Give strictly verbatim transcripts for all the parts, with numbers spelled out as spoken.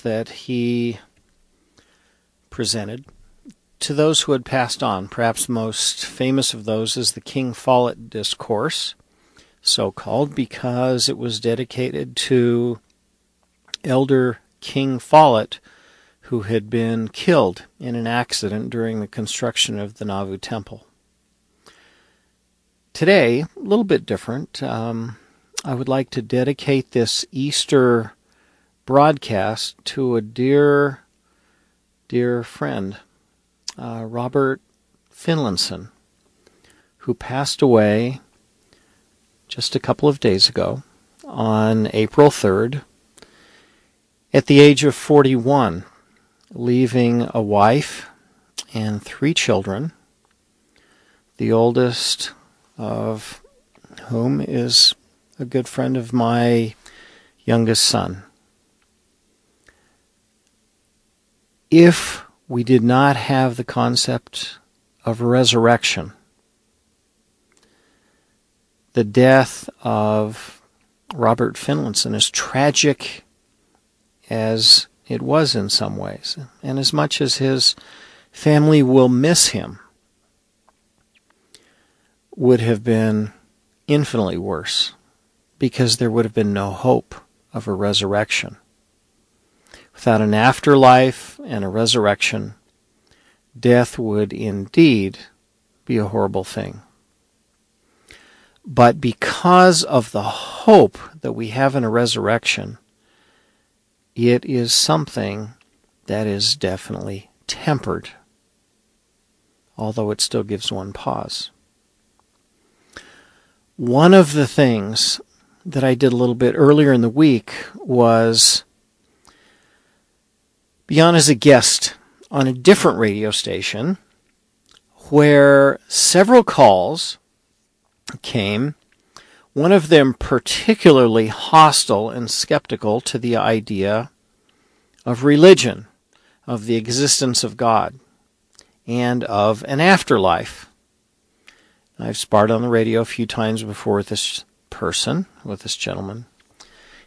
gifts that he presented to those who had passed on. Perhaps the most famous of those is the King Follett Discourse, so-called, because it was dedicated to Elder King Follett, who had been killed in an accident during the construction of the Nauvoo Temple. Today, a little bit different, um, I would like to dedicate this Easter broadcast to a dear, dear friend, uh, Robert Finlinson, who passed away just a couple of days ago on April third at the age of forty-one, leaving a wife and three children, the oldest of whom is a good friend of my youngest son. If we did not have the concept of resurrection, the death of Robert Finlinson, is tragic as it was in some ways, and as much as his family will miss him, would have been infinitely worse, because there would have been no hope of a resurrection. Without an afterlife and a resurrection, death would indeed be a horrible thing. But because of the hope that we have in a resurrection, it is something that is definitely tempered, although it still gives one pause. One of the things that I did a little bit earlier in the week was be on as a guest on a different radio station, where several calls came, one of them particularly hostile and skeptical to the idea of religion, of the existence of God, and of an afterlife. I've sparred on the radio a few times before with this person, with this gentleman,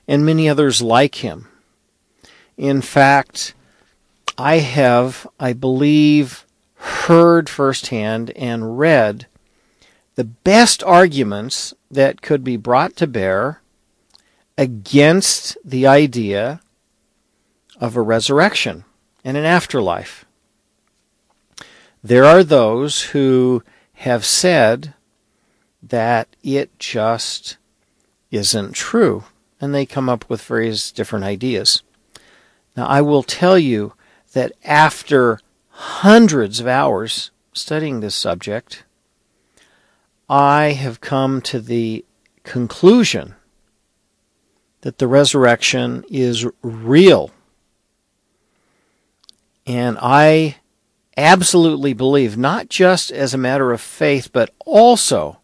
and many others like him. In fact, I have, I believe, heard firsthand and read the best arguments that could be brought to bear against the idea of a resurrection and an afterlife. There are those who have said that it just isn't true, and they come up with various different ideas. Now, I will tell you that after hundreds of hours studying this subject, I have come to the conclusion that the resurrection is real. And I absolutely believe, not just as a matter of faith, but also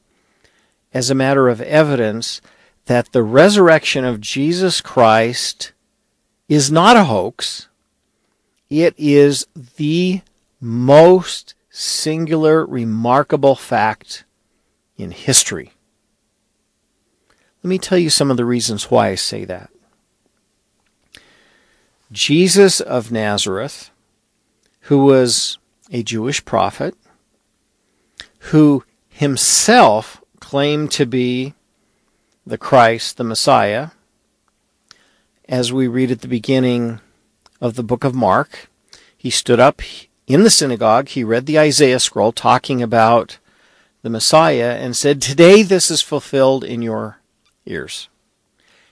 as a matter of evidence, that the resurrection of Jesus Christ is not a hoax. It is the most singular, remarkable fact in history. Let me tell you some of the reasons why I say that. Jesus of Nazareth, who was a Jewish prophet, who himself claimed to be the Christ, the Messiah, as we read at the beginning of the book of Mark, he stood up in the synagogue, he read the Isaiah scroll talking about the Messiah, and said, "Today this is fulfilled in your ears."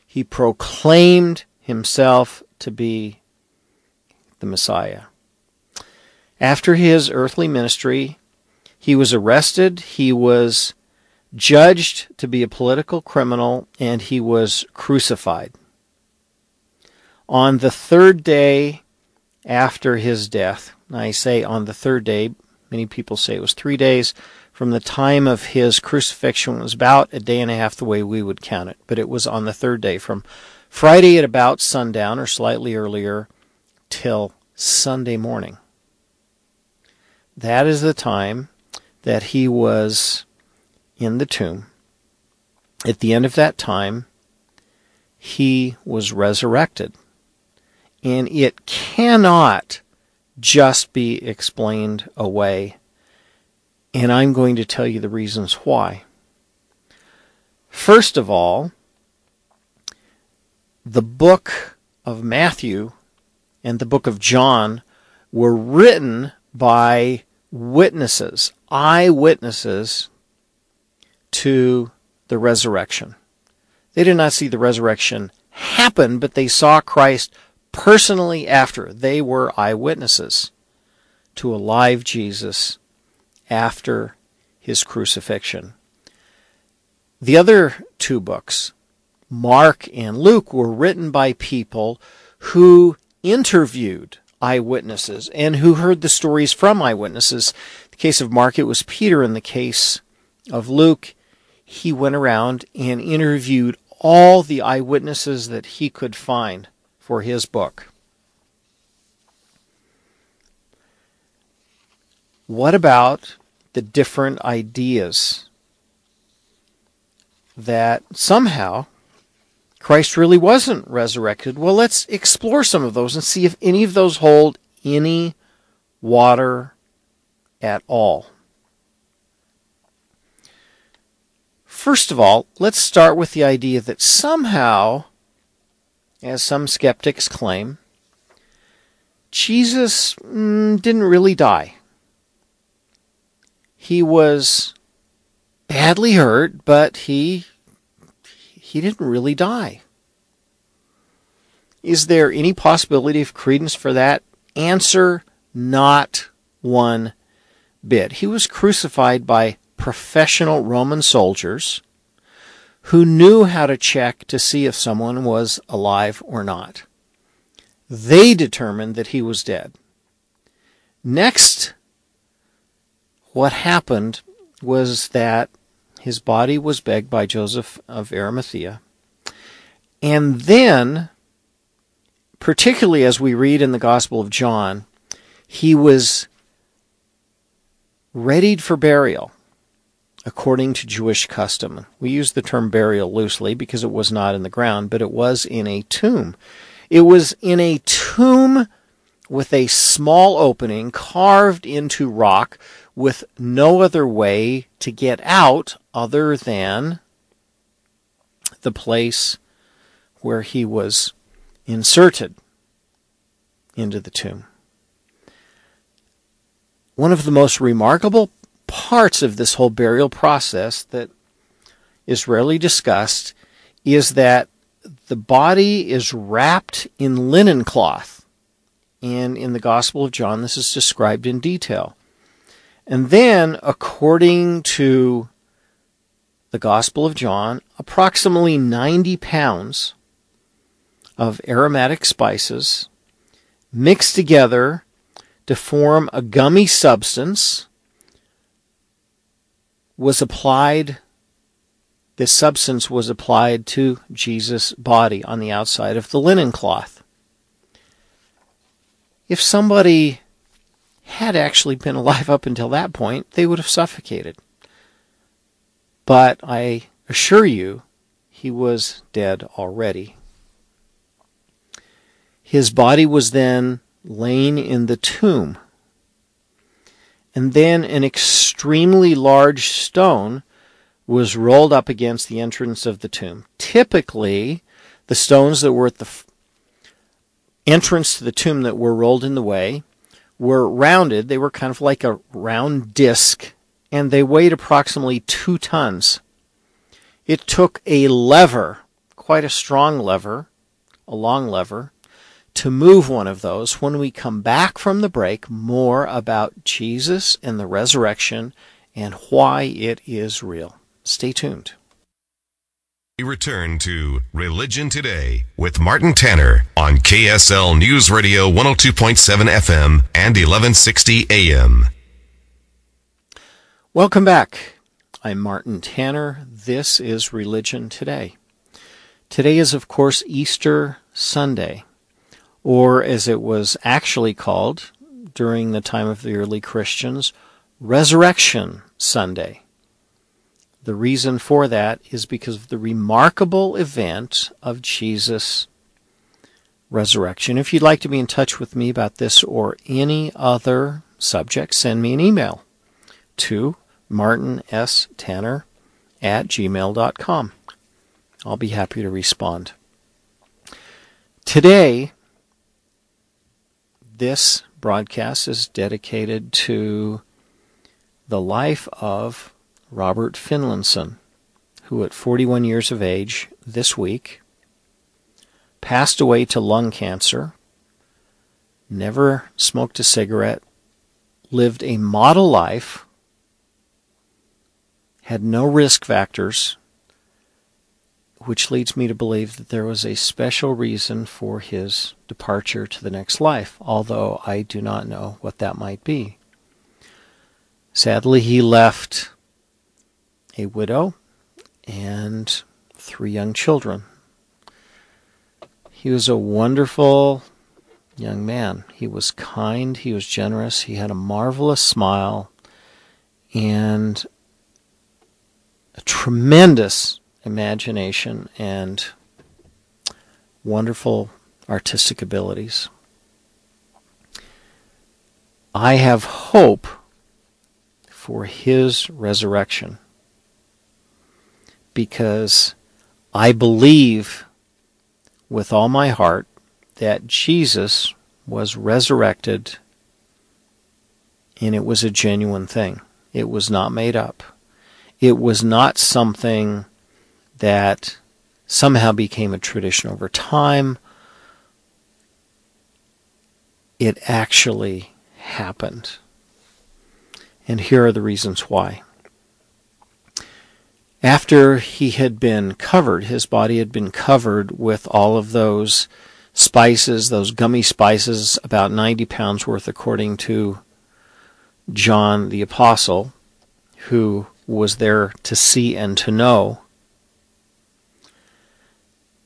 He proclaimed himself to be the Messiah. After his earthly ministry, he was arrested, he was judged to be a political criminal, and he was crucified. On the third day after his death, and I say on the third day, many people say it was three days, from the time of his crucifixion, it was about a day and a half the way we would count it. But it was on the third day, from Friday at about sundown or slightly earlier till Sunday morning. That is the time that he was in the tomb. At the end of that time, he was resurrected. and it cannot just be explained away. And I'm going to tell you the reasons why. First of all, the book of Matthew and the book of John were written by witnesses, eyewitnesses to the resurrection. They did not see the resurrection happen, but they saw Christ personally after. They were eyewitnesses to a live Jesus after his crucifixion. The other two books, Mark and Luke, were written by people who interviewed eyewitnesses and who heard the stories from eyewitnesses. In the case of Mark, it was Peter. In the case of Luke, he went around and interviewed all the eyewitnesses that he could find for his book. What about the different ideas that somehow Christ really wasn't resurrected? Well, let's explore some of those and see if any of those hold any water at all. First of all, let's start with the idea that somehow, as some skeptics claim, Jesus mm, didn't really die. He was badly hurt, but he he didn't really die. Is there any possibility of credence for that? Answer, not one bit. He was crucified by professional Roman soldiers who knew how to check to see if someone was alive or not. They determined that he was dead. Next, what happened was that his body was begged by Joseph of Arimathea. And then, particularly as we read in the Gospel of John, he was readied for burial according to Jewish custom. We use the term burial loosely because it was not in the ground, but it was in a tomb. It was in a tomb with a small opening carved into rock with no other way to get out other than the place where he was inserted into the tomb. One of the most remarkable parts of this whole burial process that is rarely discussed is that the body is wrapped in linen cloth. And in the Gospel of John, this is described in detail. And then, according to the Gospel of John, approximately ninety pounds of aromatic spices mixed together to form a gummy substance was applied. This substance was applied to Jesus' body on the outside of the linen cloth. If somebody had actually been alive up until that point, they would have suffocated. But I assure you, he was dead already. His body was then lain in the tomb. And then an extremely large stone was rolled up against the entrance of the tomb. Typically, the stones that were at the f- entrance to the tomb that were rolled in the way were rounded. They were kind of like a round disc, and they weighed approximately two tons. It took a lever, quite a strong lever, a long lever, to move one of those. When we come back from the break, more about Jesus and the resurrection and why it is real. Stay tuned. We return to Religion Today with Martin Tanner on K S L News Radio one oh two point seven F M and eleven sixty A M. Welcome back. I'm Martin Tanner. This is Religion Today. Today is, of course, Easter Sunday, or as it was actually called during the time of the early Christians, Resurrection Sunday. The reason for that is because of the remarkable event of Jesus resurrection. If you'd like to be in touch with me about this or any other subject, send me an email to martinstanner at gmail dot com. I'll be happy to respond. Today, this broadcast is dedicated to the life of Robert Finlinson, who at forty-one years of age this week passed away to lung cancer, never smoked a cigarette, lived a model life, had no risk factors, which leads me to believe that there was a special reason for his departure to the next life, although I do not know what that might be. Sadly, he left a widow and three young children. He was a wonderful young man. He was kind, he was generous, he had a marvelous smile, and a tremendous imagination and wonderful artistic abilities. I have hope for his resurrection because I believe with all my heart that Jesus was resurrected, and it was a genuine thing. It was not made up. It was not something that somehow became a tradition over time. It actually happened. And here are the reasons why. After he had been covered, his body had been covered with all of those spices, those gummy spices, about ninety pounds worth, according to John the Apostle, who was there to see and to know.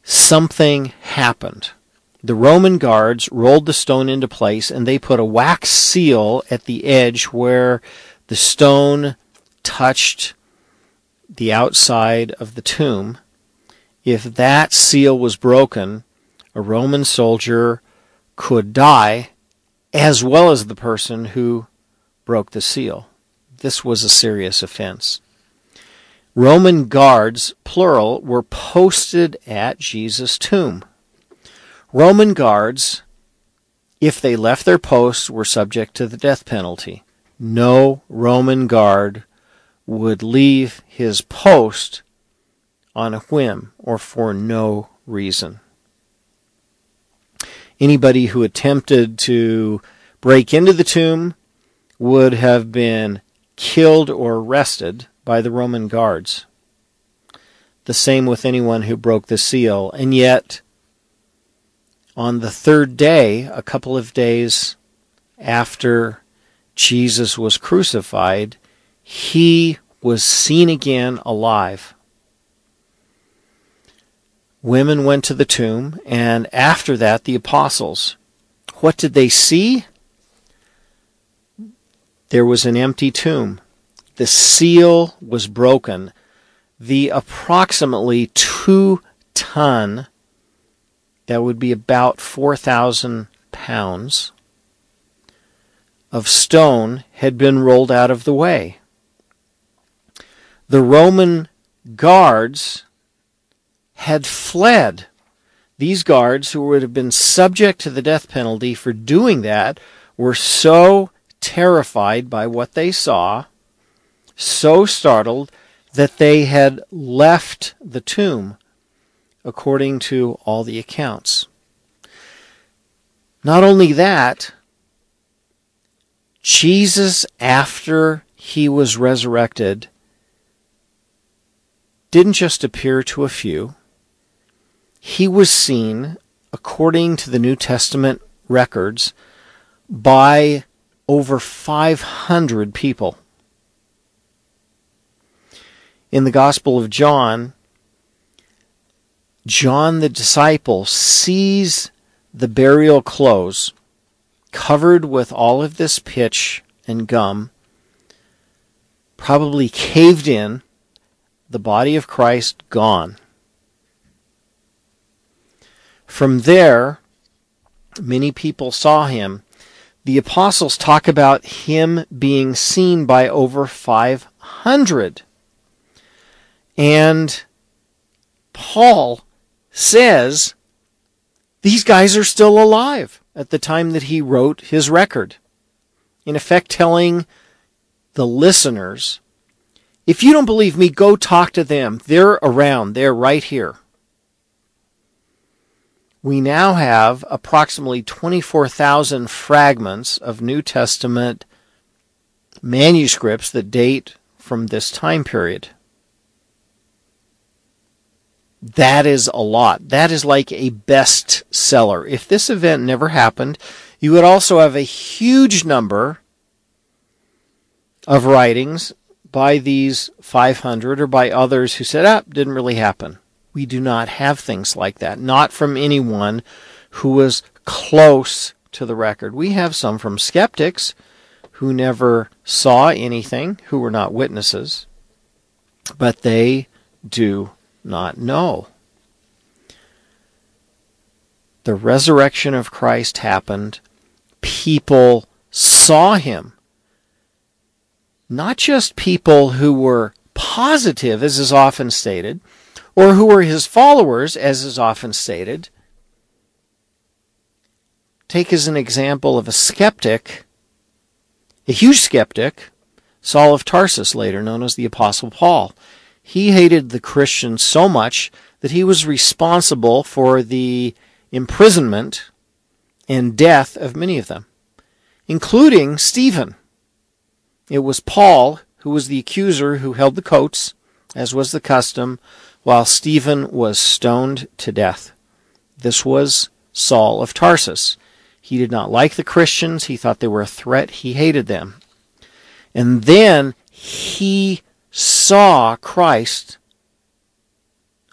Something happened. The Roman guards rolled the stone into place, and they put a wax seal at the edge where the stone touched the outside of the tomb. If that seal was broken, a Roman soldier could die, as well as the person who broke the seal. This was a serious offense. Roman guards, plural, were posted at Jesus' tomb. Roman guards, if they left their posts, were subject to the death penalty. No Roman guard would leave his post on a whim or for no reason. Anybody who attempted to break into the tomb would have been killed or arrested by the Roman guards. The same with anyone who broke the seal. And yet, on the third day, a couple of days after Jesus was crucified, he was seen again alive. Women went to the tomb, and after that, the apostles. What did they see? There was an empty tomb. The seal was broken. The approximately two ton, that would be about four thousand pounds, of stone had been rolled out of the way. The Roman guards had fled. These guards, who would have been subject to the death penalty for doing that, were so terrified by what they saw, so startled, that they had left the tomb, according to all the accounts. Not only that, Jesus, after he was resurrected, didn't just appear to a few. He was seen, according to the New Testament records, by over five hundred people. In the Gospel of John, John the disciple sees the burial clothes covered with all of this pitch and gum, probably caved in, the body of Christ gone. From there, Many people saw him. The apostles talk about him being seen by over five hundred. And Paul says these guys are still alive at the time that he wrote his record. In effect, telling the listeners, if you don't believe me, go talk to them. They're around. They're right here. We now have approximately twenty-four thousand fragments of New Testament manuscripts that date from this time period. That is a lot. That is like a bestseller. If this event never happened, you would also have a huge number of writings by these five hundred or by others who said, ah, didn't really happen. We do not have things like that, not from anyone who was close to the record. We have some from skeptics who never saw anything, who were not witnesses, but they do not know. The resurrection of Christ happened. People saw him. Not just people who were positive, as is often stated, or who were his followers, as is often stated. Take as an example of a skeptic, a huge skeptic, Saul of Tarsus, later known as the Apostle Paul. He hated the Christians so much that he was responsible for the imprisonment and death of many of them, including Stephen. It was Paul who was the accuser who held the coats, as was the custom, while Stephen was stoned to death. This was Saul of Tarsus. He did not like the Christians. He thought they were a threat. He hated them. And then he saw Christ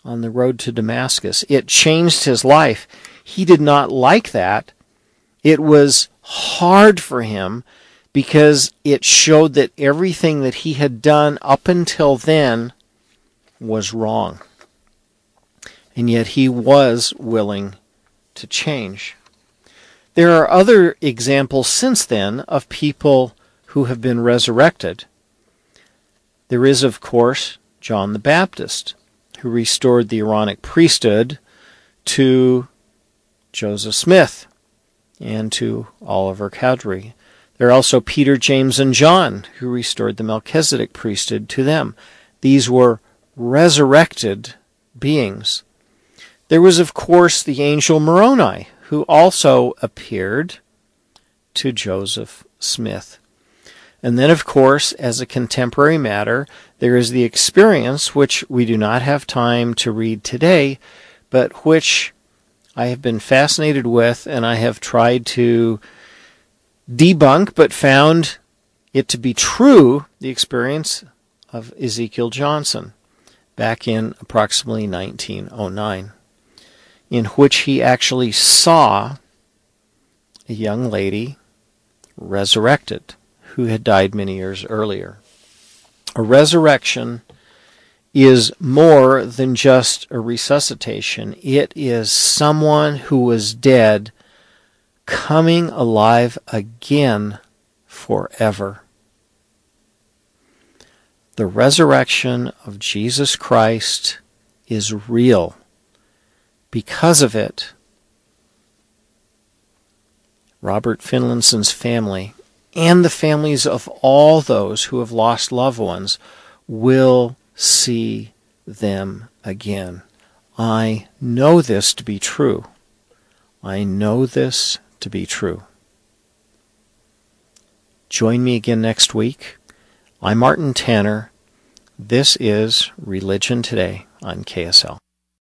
on the road to Damascus. It changed his life. He did not like that. It was hard for him because it showed that everything that he had done up until then was wrong. And yet he was willing to change. There are other examples since then of people who have been resurrected. There is, of course, John the Baptist, who restored the Aaronic priesthood to Joseph Smith and to Oliver Cowdery. There are also Peter, James, and John, who restored the Melchizedek priesthood to them. These were resurrected beings. There was, of course, the angel Moroni, who also appeared to Joseph Smith. And then, of course, as a contemporary matter, there is the experience, which we do not have time to read today, but which I have been fascinated with, and I have tried to debunk, but found it to be true, the experience of Ezekiel Johnson, back in approximately nineteen oh nine, in which he actually saw a young lady resurrected who had died many years earlier. A resurrection is more than just a resuscitation. It is someone who was dead coming alive again forever. The resurrection of Jesus Christ is real. Because of it, Robert Finlinson's family and the families of all those who have lost loved ones will see them again. I know this to be true. I know this to be true. Join me again next week. I'm Martin Tanner. This is Religion Today on K S L.